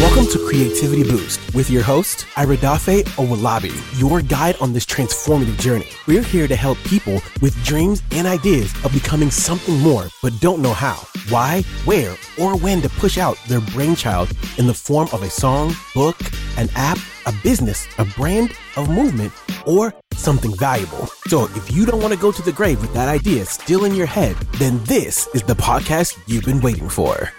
Welcome to Creativity Boost with your host, Ayradafe Owolabi, your guide on this transformative journey. We're here to help people with dreams and ideas of becoming something more, but don't know how, why, where, or when to push out their brainchild in the form of a song, book, an app, a business, a brand, a movement, or something valuable. So if you don't want to go to the grave with that idea still in your head, then this is the podcast you've been waiting for.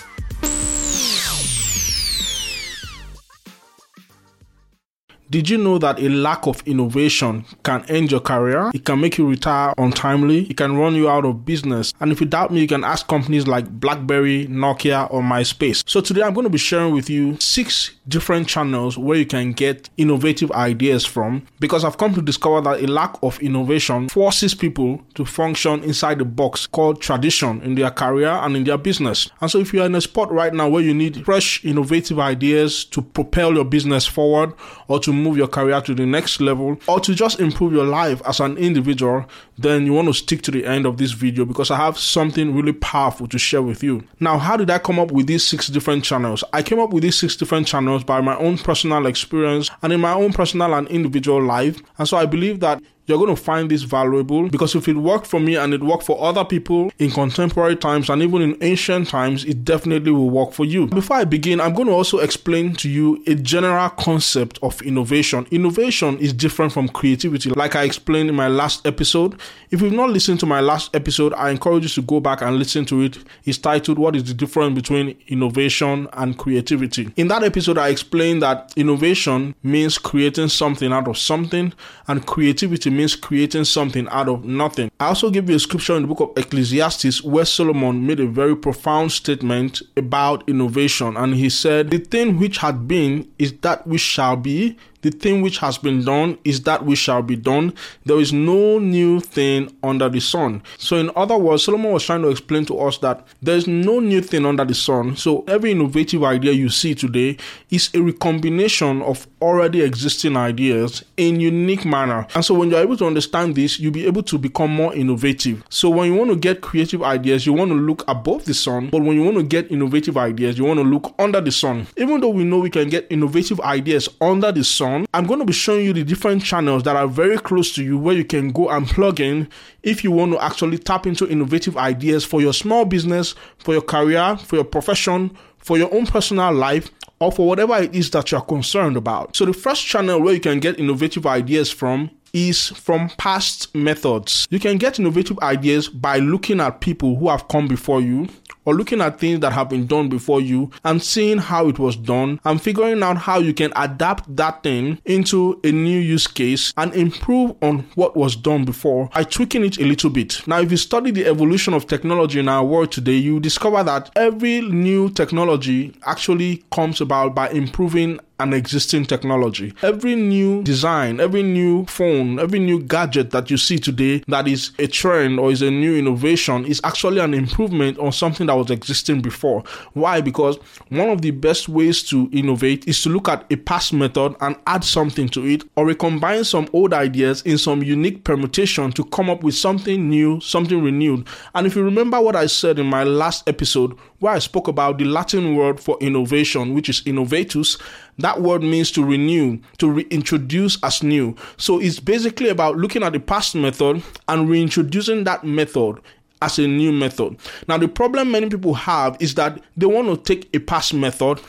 Did you know that a lack of innovation can end your career? It can make you retire untimely. It can run you out of business. And if you doubt me, you can ask companies like BlackBerry, Nokia, or MySpace. So today I'm going to be sharing with you 6 different channels where you can get innovative ideas from, because I've come to discover that a lack of innovation forces people to function inside the box called tradition in their career and in their business. And so if you're in a spot right now where you need fresh, innovative ideas to propel your business forward, or to move your career to the next level, or to just improve your life as an individual, then you want to stick to the end of this video, because I have something really powerful to share with you. Now, how did I come up with these 6 different channels? I came up with these 6 different channels by my own personal experience and in my own personal and individual life. And so I believe that you're going to find this valuable, because if it worked for me and it worked for other people in contemporary times and even in ancient times, it definitely will work for you. Before I begin, I'm going to also explain to you a general concept of innovation. Innovation is different from creativity, like I explained in my last episode. If you've not listened to my last episode, I encourage you to go back and listen to it. It's titled, "What is the Difference Between Innovation and Creativity?" In that episode, I explained that innovation means creating something out of something, and creativity means creating something out of nothing. I also give you a scripture in the book of Ecclesiastes where Solomon made a very profound statement about innovation, and he said, "The thing which had been is that which shall be. The thing which has been done is that which shall be done. There is no new thing under the sun." So in other words, Solomon was trying to explain to us that there is no new thing under the sun. So every innovative idea you see today is a recombination of already existing ideas in unique manner. And so when you're able to understand this, you'll be able to become more innovative. So when you want to get creative ideas, you want to look above the sun. But when you want to get innovative ideas, you want to look under the sun. Even though we know we can get innovative ideas under the sun, I'm going to be showing you the different channels that are very close to you where you can go and plug in if you want to actually tap into innovative ideas for your small business, for your career, for your profession, for your own personal life, or for whatever it is that you're concerned about. So the first channel where you can get innovative ideas from is from past methods. You can get innovative ideas by looking at people who have come before you, or looking at things that have been done before you and seeing how it was done and figuring out how you can adapt that thing into a new use case and improve on what was done before by tweaking it a little bit. Now, if you study the evolution of technology in our world today, you discover that every new technology actually comes about by improving an existing technology. Every new design, every new phone, every new gadget that you see today that is a trend or is a new innovation is actually an improvement on something that was existing before. Why? Because one of the best ways to innovate is to look at a past method and add something to it, or recombine some old ideas in some unique permutation to come up with something new, something renewed. And if you remember what I said in my last episode, where I spoke about the Latin word for innovation, which is innovatus, that word means to renew, to reintroduce as new. So it's basically about looking at the past method and reintroducing that method as a new method. Now, the problem many people have is that they want to take a past method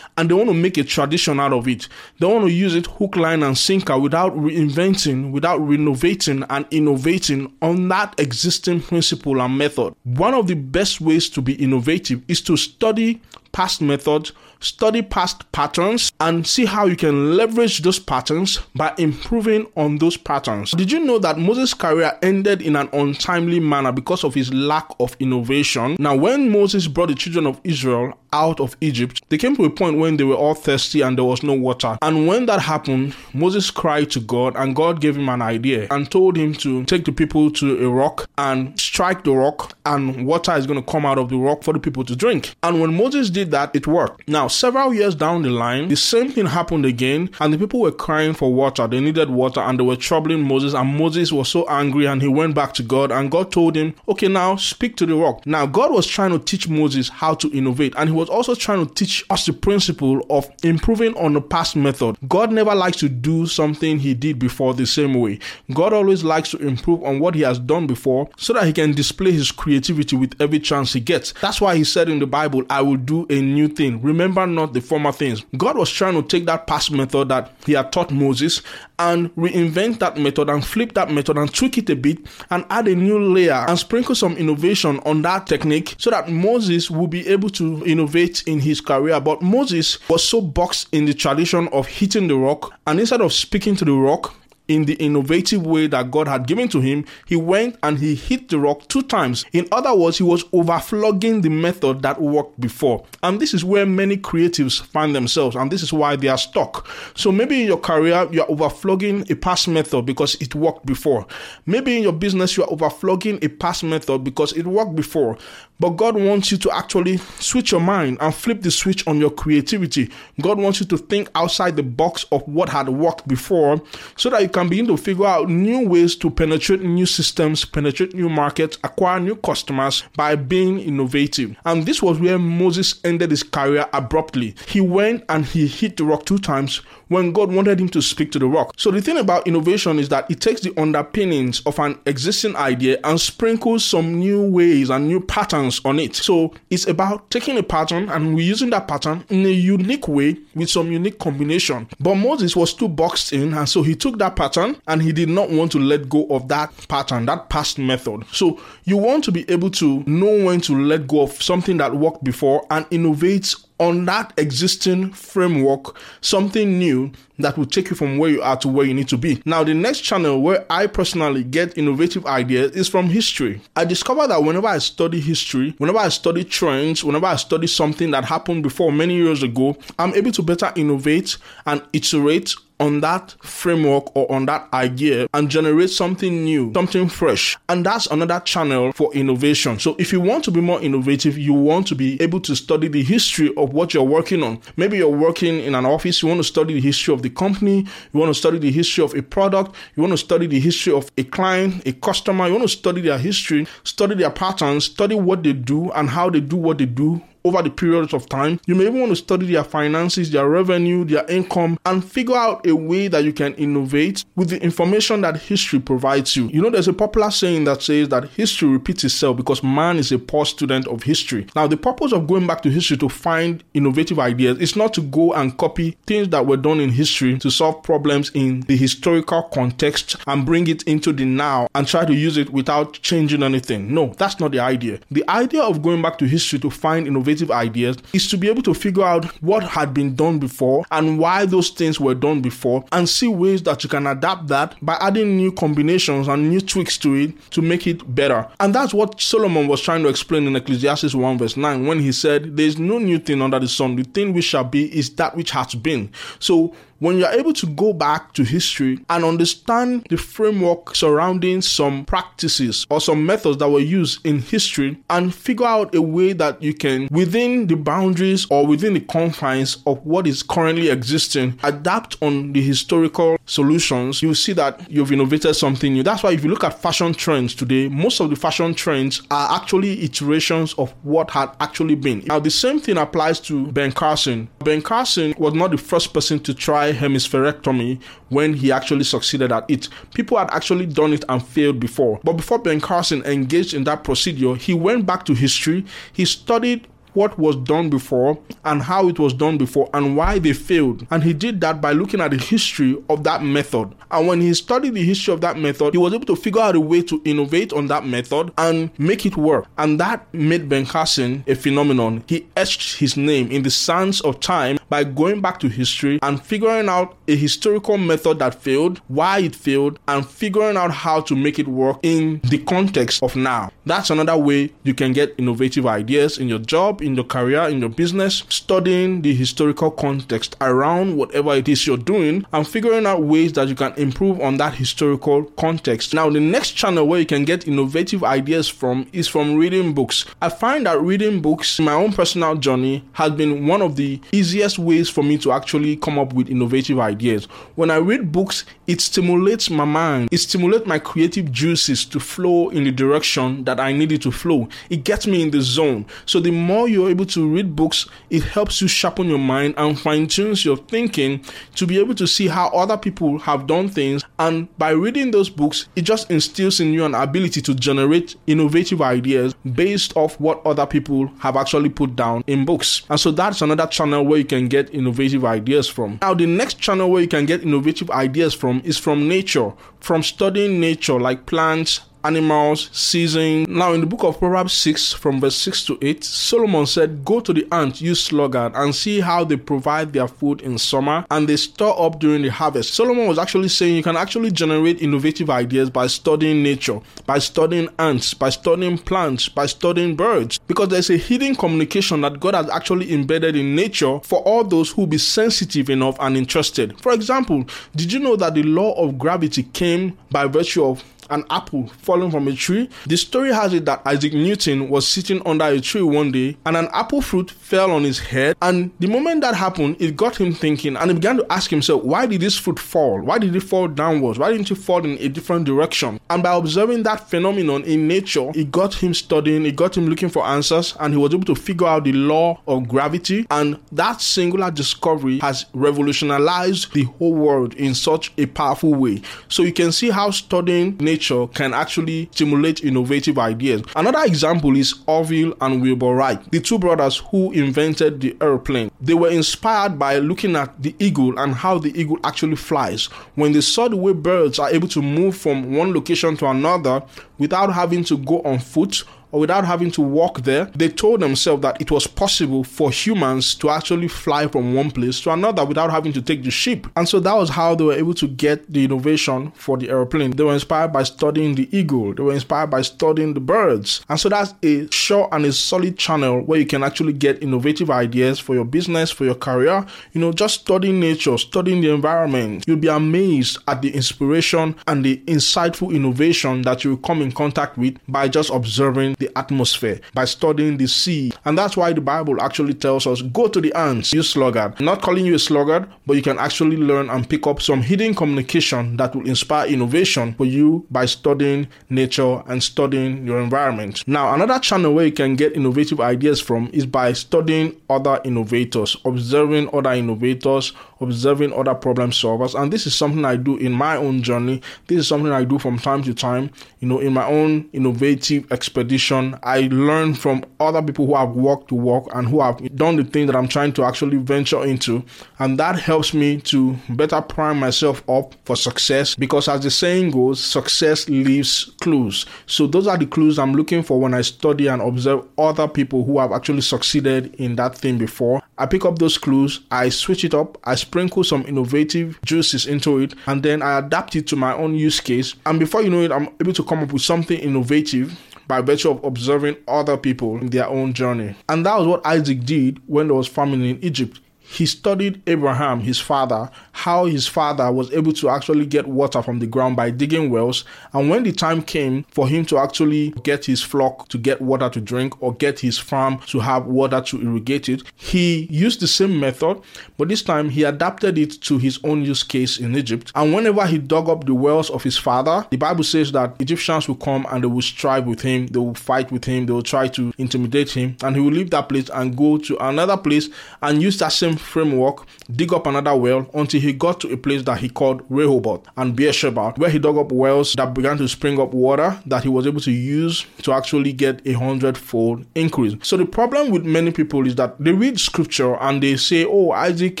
and they want to make a tradition out of it. They want to use it hook, line, and sinker without reinventing, without renovating and innovating on that existing principle and method. One of the best ways to be innovative is to study past methods, study past patterns, and see how you can leverage those patterns by improving on those patterns. Did you know that Moses' career ended in an untimely manner because of his lack of innovation? Now, when Moses brought the children of Israel out of Egypt, they came to a point when they were all thirsty and there was no water. And when that happened, Moses cried to God, and God gave him an idea and told him to take the people to a rock and strike the rock, and water is going to come out of the rock for the people to drink. And when Moses did did that, it worked. Now, several years down the line, the same thing happened again, and the people were crying for water. They needed water, and they were troubling Moses, and Moses was so angry, and he went back to God, and God told him, okay, now speak to the rock. Now, God was trying to teach Moses how to innovate, and he was also trying to teach us the principle of improving on the past method. God never likes to do something he did before the same way. God always likes to improve on what he has done before so that he can display his creativity with every chance he gets. That's why he said in the Bible, I will do a new thing. Remember not the former things. God was trying to take that past method that he had taught Moses and reinvent that method and flip that method and tweak it a bit and add a new layer and sprinkle some innovation on that technique so that Moses will be able to innovate in his career. But Moses was so boxed in the tradition of hitting the rock, and instead of speaking to the rock in the innovative way that God had given to him, he went and he hit the rock 2 times. In other words, he was overflogging the method that worked before. And this is where many creatives find themselves, and this is why they are stuck. So maybe in your career, you are overflogging a past method because it worked before. Maybe in your business, you are overflogging a past method because it worked before. But God wants you to actually switch your mind and flip the switch on your creativity. God wants you to think outside the box of what had worked before so that you can begin to figure out new ways to penetrate new systems, penetrate new markets, acquire new customers by being innovative. And this was where Moses ended his career abruptly. He went and he hit the rock 2 times when God wanted him to speak to the rock. So the thing about innovation is that it takes the underpinnings of an existing idea and sprinkles some new ways and new patterns on it. So it's about taking a pattern and reusing that pattern in a unique way with some unique combination. But Moses was too boxed in, and so he took that pattern and he did not want to let go of that pattern, that past method. So you want to be able to know when to let go of something that worked before and innovate on that existing framework, something new that will take you from where you are to where you need to be. Now, the next channel where I personally get innovative ideas is from history. I discovered that whenever I study history, whenever I study trends, whenever I study something that happened before many years ago, I'm able to better innovate and iterate on that framework or on that idea and generate something new, something fresh. And that's another channel for innovation. So if you want to be more innovative, you want to be able to study the history of what you're working on. Maybe you're working in an office, you want to study the history of the company, you want to study the history of a product, you want to study the history of a client, a customer, you want to study their history, study their patterns, study what they do and how they do what they do over the periods of time. You may even want to study their finances, their revenue, their income, and figure out a way that you can innovate with the information that history provides you. You know, there's a popular saying that says that history repeats itself because man is a poor student of history. Now, the purpose of going back to history to find innovative ideas is not to go and copy things that were done in history to solve problems in the historical context and bring it into the now and try to use it without changing anything. No, that's not the idea. The idea of going back to history to find innovative ideas is to be able to figure out what had been done before and why those things were done before, and see ways that you can adapt that by adding new combinations and new tweaks to it to make it better. And that's what Solomon was trying to explain in Ecclesiastes 1 verse 9 when he said, there is no new thing under the sun, the thing which shall be is that which hath been. So when you're able to go back to history and understand the framework surrounding some practices or some methods that were used in history and figure out a way that you can, within the boundaries or within the confines of what is currently existing, adapt on the historical solutions, you'll see that you've innovated something new. That's why if you look at fashion trends today, most of the fashion trends are actually iterations of what had actually been. Now, the same thing applies to Ben Carson. Ben Carson was not the first person to try hemispherectomy when he actually succeeded at it. People had actually done it and failed before. But before Ben Carson engaged in that procedure, he went back to history. He studied what was done before and how it was done before and why they failed. And he did that by looking at the history of that method. And when he studied the history of that method, he was able to figure out a way to innovate on that method and make it work. And that made Ben Carson a phenomenon. He etched his name in the sands of time by going back to history and figuring out a historical method that failed, why it failed, and figuring out how to make it work in the context of now. That's another way you can get innovative ideas in your job, in your career, in your business, studying the historical context around whatever it is you're doing and figuring out ways that you can improve on that historical context. Now, the next channel where you can get innovative ideas from is from reading books. I find that reading books, in my own personal journey, has been one of the easiest ways for me to actually come up with innovative ideas. When I read books, it stimulates my mind. It stimulates my creative juices to flow in the direction that I need it to flow. It gets me in the zone. So the more you're able to read books, it helps you sharpen your mind and fine-tunes your thinking to be able to see how other people have done things. And by reading those books, it just instills in you an ability to generate innovative ideas based off what other people have actually put down in books. And so that's another channel where you can get innovative ideas from. Now, the next channel where you can get innovative ideas from is from nature, from studying nature like plants, animals, seasons. Now, in the book of Proverbs 6, from verse 6 to 8, Solomon said, "Go to the ant, you sluggard, and see how they provide their food in summer, and they store up during the harvest." Solomon was actually saying you can actually generate innovative ideas by studying nature, by studying ants, by studying plants, by studying birds, because there's a hidden communication that God has actually embedded in nature for all those who be sensitive enough and interested. For example, did you know that the law of gravity came by virtue of an apple falling from a tree? The story has it that Isaac Newton was sitting under a tree one day and an apple fruit fell on his head, and the moment that happened, it got him thinking, and he began to ask himself, why did this fruit fall? Why did it fall downwards? Why didn't it fall in a different direction? And by observing that phenomenon in nature, it got him studying, it got him looking for answers, and he was able to figure out the law of gravity, and that singular discovery has revolutionized the whole world in such a powerful way. So you can see how studying nature can actually stimulate innovative ideas. Another example is Orville and Wilbur Wright, the two brothers who invented the airplane. They were inspired by looking at the eagle and how the eagle actually flies. When they saw the way birds are able to move from one location to another without having to go on foot, or without having to walk there, they told themselves that it was possible for humans to actually fly from one place to another without having to take the ship. And so that was how they were able to get the innovation for the airplane. They were inspired by studying the eagle. They were inspired by studying the birds. And so that's a sure and a solid channel where you can actually get innovative ideas for your business, for your career. You know, just studying nature, studying the environment. You'll be amazed at the inspiration and the insightful innovation that you will come in contact with by just observing the atmosphere, by studying the sea. And that's why the Bible actually tells us, go to the ants, you sluggard. I'm not calling you a sluggard, but you can actually learn and pick up some hidden communication that will inspire innovation for you by studying nature and studying your environment. Now, another channel where you can get innovative ideas from is by studying other innovators, observing other innovators, observing other problem solvers. And this is something I do in my own journey. This is something I do from time to time, you know, in my own innovative expedition. I learn from other people who have walked the walk and who have done the thing that I'm trying to actually venture into. And that helps me to better prime myself up for success, because as the saying goes, success leaves clues. So those are the clues I'm looking for when I study and observe other people who have actually succeeded in that thing before. I pick up those clues, I switch it up, I sprinkle some innovative juices into it, and then I adapt it to my own use case. And before you know it, I'm able to come up with something innovative by virtue of observing other people in their own journey. And that was what Isaac did when there was famine in Egypt. He studied Abraham, his father, how his father was able to actually get water from the ground by digging wells. And when the time came for him to actually get his flock to get water to drink or get his farm to have water to irrigate it, he used the same method, but this time he adapted it to his own use case in Egypt. And whenever he dug up the wells of his father, the Bible says that Egyptians will come and they will strive with him, they will fight with him, they will try to intimidate him, and he will leave that place and go to another place and use that same framework, dig up another well, until he got to a place that he called Rehoboth and Beersheba, where he dug up wells that began to spring up water that he was able to use to actually get 100-fold increase. So the problem with many people is that they read scripture and they say, oh, Isaac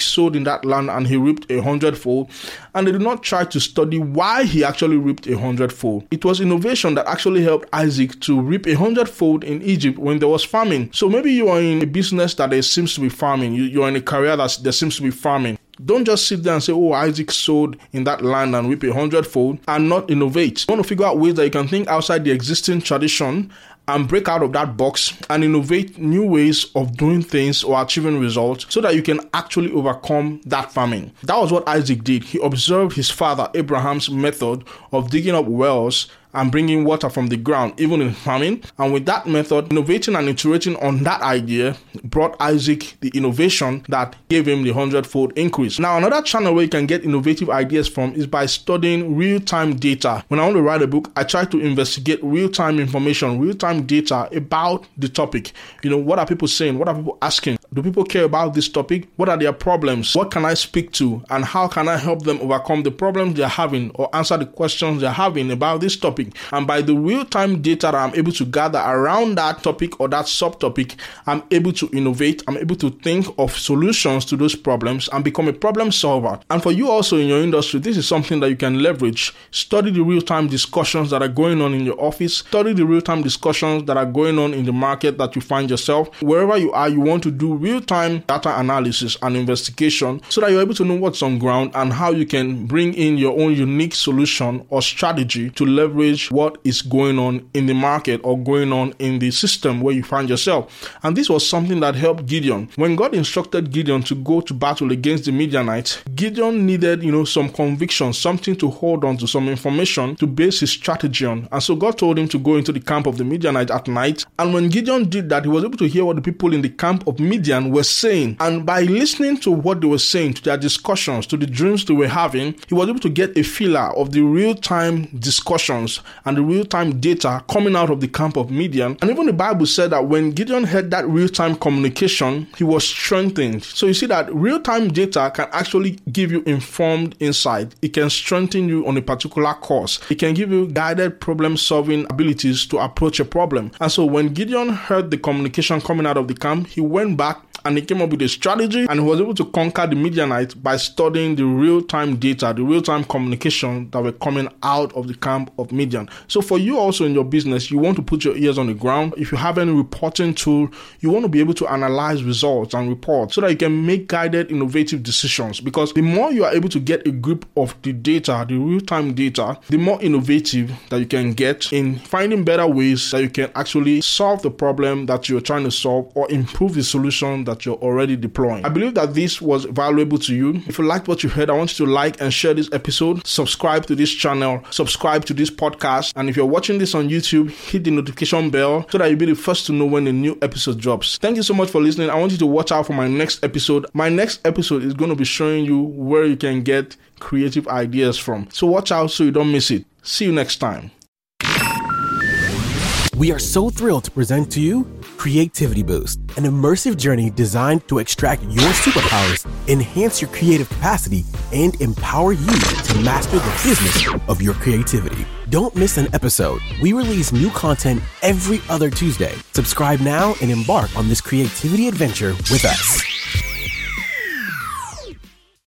sowed in that land and he reaped 100-fold, and they do not try to study why he actually reaped 100-fold. It was innovation that actually helped Isaac to reap 100-fold in Egypt when there was famine. So maybe you are in a business that there seems to be famine. You are in a career area that there seems to be famine. Don't just sit there and say, oh, Isaac sowed in that land and reap 100-fold, and not innovate. You want to figure out ways that you can think outside the existing tradition and break out of that box and innovate new ways of doing things or achieving results so that you can actually overcome that famine. That was what Isaac did. He observed his father Abraham's method of digging up wells and bringing water from the ground, even in famine. And with that method, innovating and iterating on that idea brought Isaac the innovation that gave him the 100-fold increase. Now, another channel where you can get innovative ideas from is by studying real-time data. When I want to write a book, I try to investigate real-time information, real-time data about the topic. You know, what are people saying? What are people asking? Do people care about this topic? What are their problems? What can I speak to? And how can I help them overcome the problems they're having or answer the questions they're having about this topic? And by the real-time data that I'm able to gather around that topic or that subtopic, I'm able to innovate, I'm able to think of solutions to those problems and become a problem solver. And for you also in your industry, this is something that you can leverage. Study the real-time discussions that are going on in your office. Study the real-time discussions that are going on in the market that you find yourself. Wherever you are, you want to do real-time data analysis and investigation so that you're able to know what's on ground and how you can bring in your own unique solution or strategy to leverage what is going on in the market or going on in the system where you find yourself. And this was something that helped Gideon. When God instructed Gideon to go to battle against the Midianites, Gideon needed, some conviction, something to hold on to, some information to base his strategy on. And so God told him to go into the camp of the Midianites at night. And when Gideon did that, he was able to hear what the people in the camp of Midian were saying. And by listening to what they were saying, to their discussions, to the dreams they were having, he was able to get a feeler of the real-time discussions and the real-time data coming out of the camp of Midian. And even the Bible said that when Gideon heard that real-time communication, he was strengthened. So you see that real-time data can actually give you informed insight. It can strengthen you on a particular course. It can give you guided problem-solving abilities to approach a problem. And so when Gideon heard the communication coming out of the camp, he went back and he came up with a strategy, and he was able to conquer the Midianites by studying the real-time data, the real-time communication that were coming out of the camp of Midian. So for you also in your business, you want to put your ears on the ground. If you have any reporting tool, you want to be able to analyze results and reports so that you can make guided, innovative decisions. Because the more you are able to get a grip of the data, the real-time data, the more innovative that you can get in finding better ways that you can actually solve the problem that you're trying to solve or improve the solution that you're already deploying. I believe that this was valuable to you. If you liked what you heard, I want you to like and share this episode, subscribe to this channel, subscribe to this podcast. And if you're watching this on YouTube, hit the notification bell so that you'll be the first to know when a new episode drops. Thank you so much for listening. I want you to watch out for my next episode. My next episode is going to be showing you where you can get creative ideas from. So watch out so you don't miss it. See you next time. We are so thrilled to present to you Creativity Boost, an immersive journey designed to extract your superpowers, enhance your creative capacity, and empower you to master the business of your creativity. Don't miss an episode. We release new content every other Tuesday. Subscribe now and embark on this creativity adventure with us.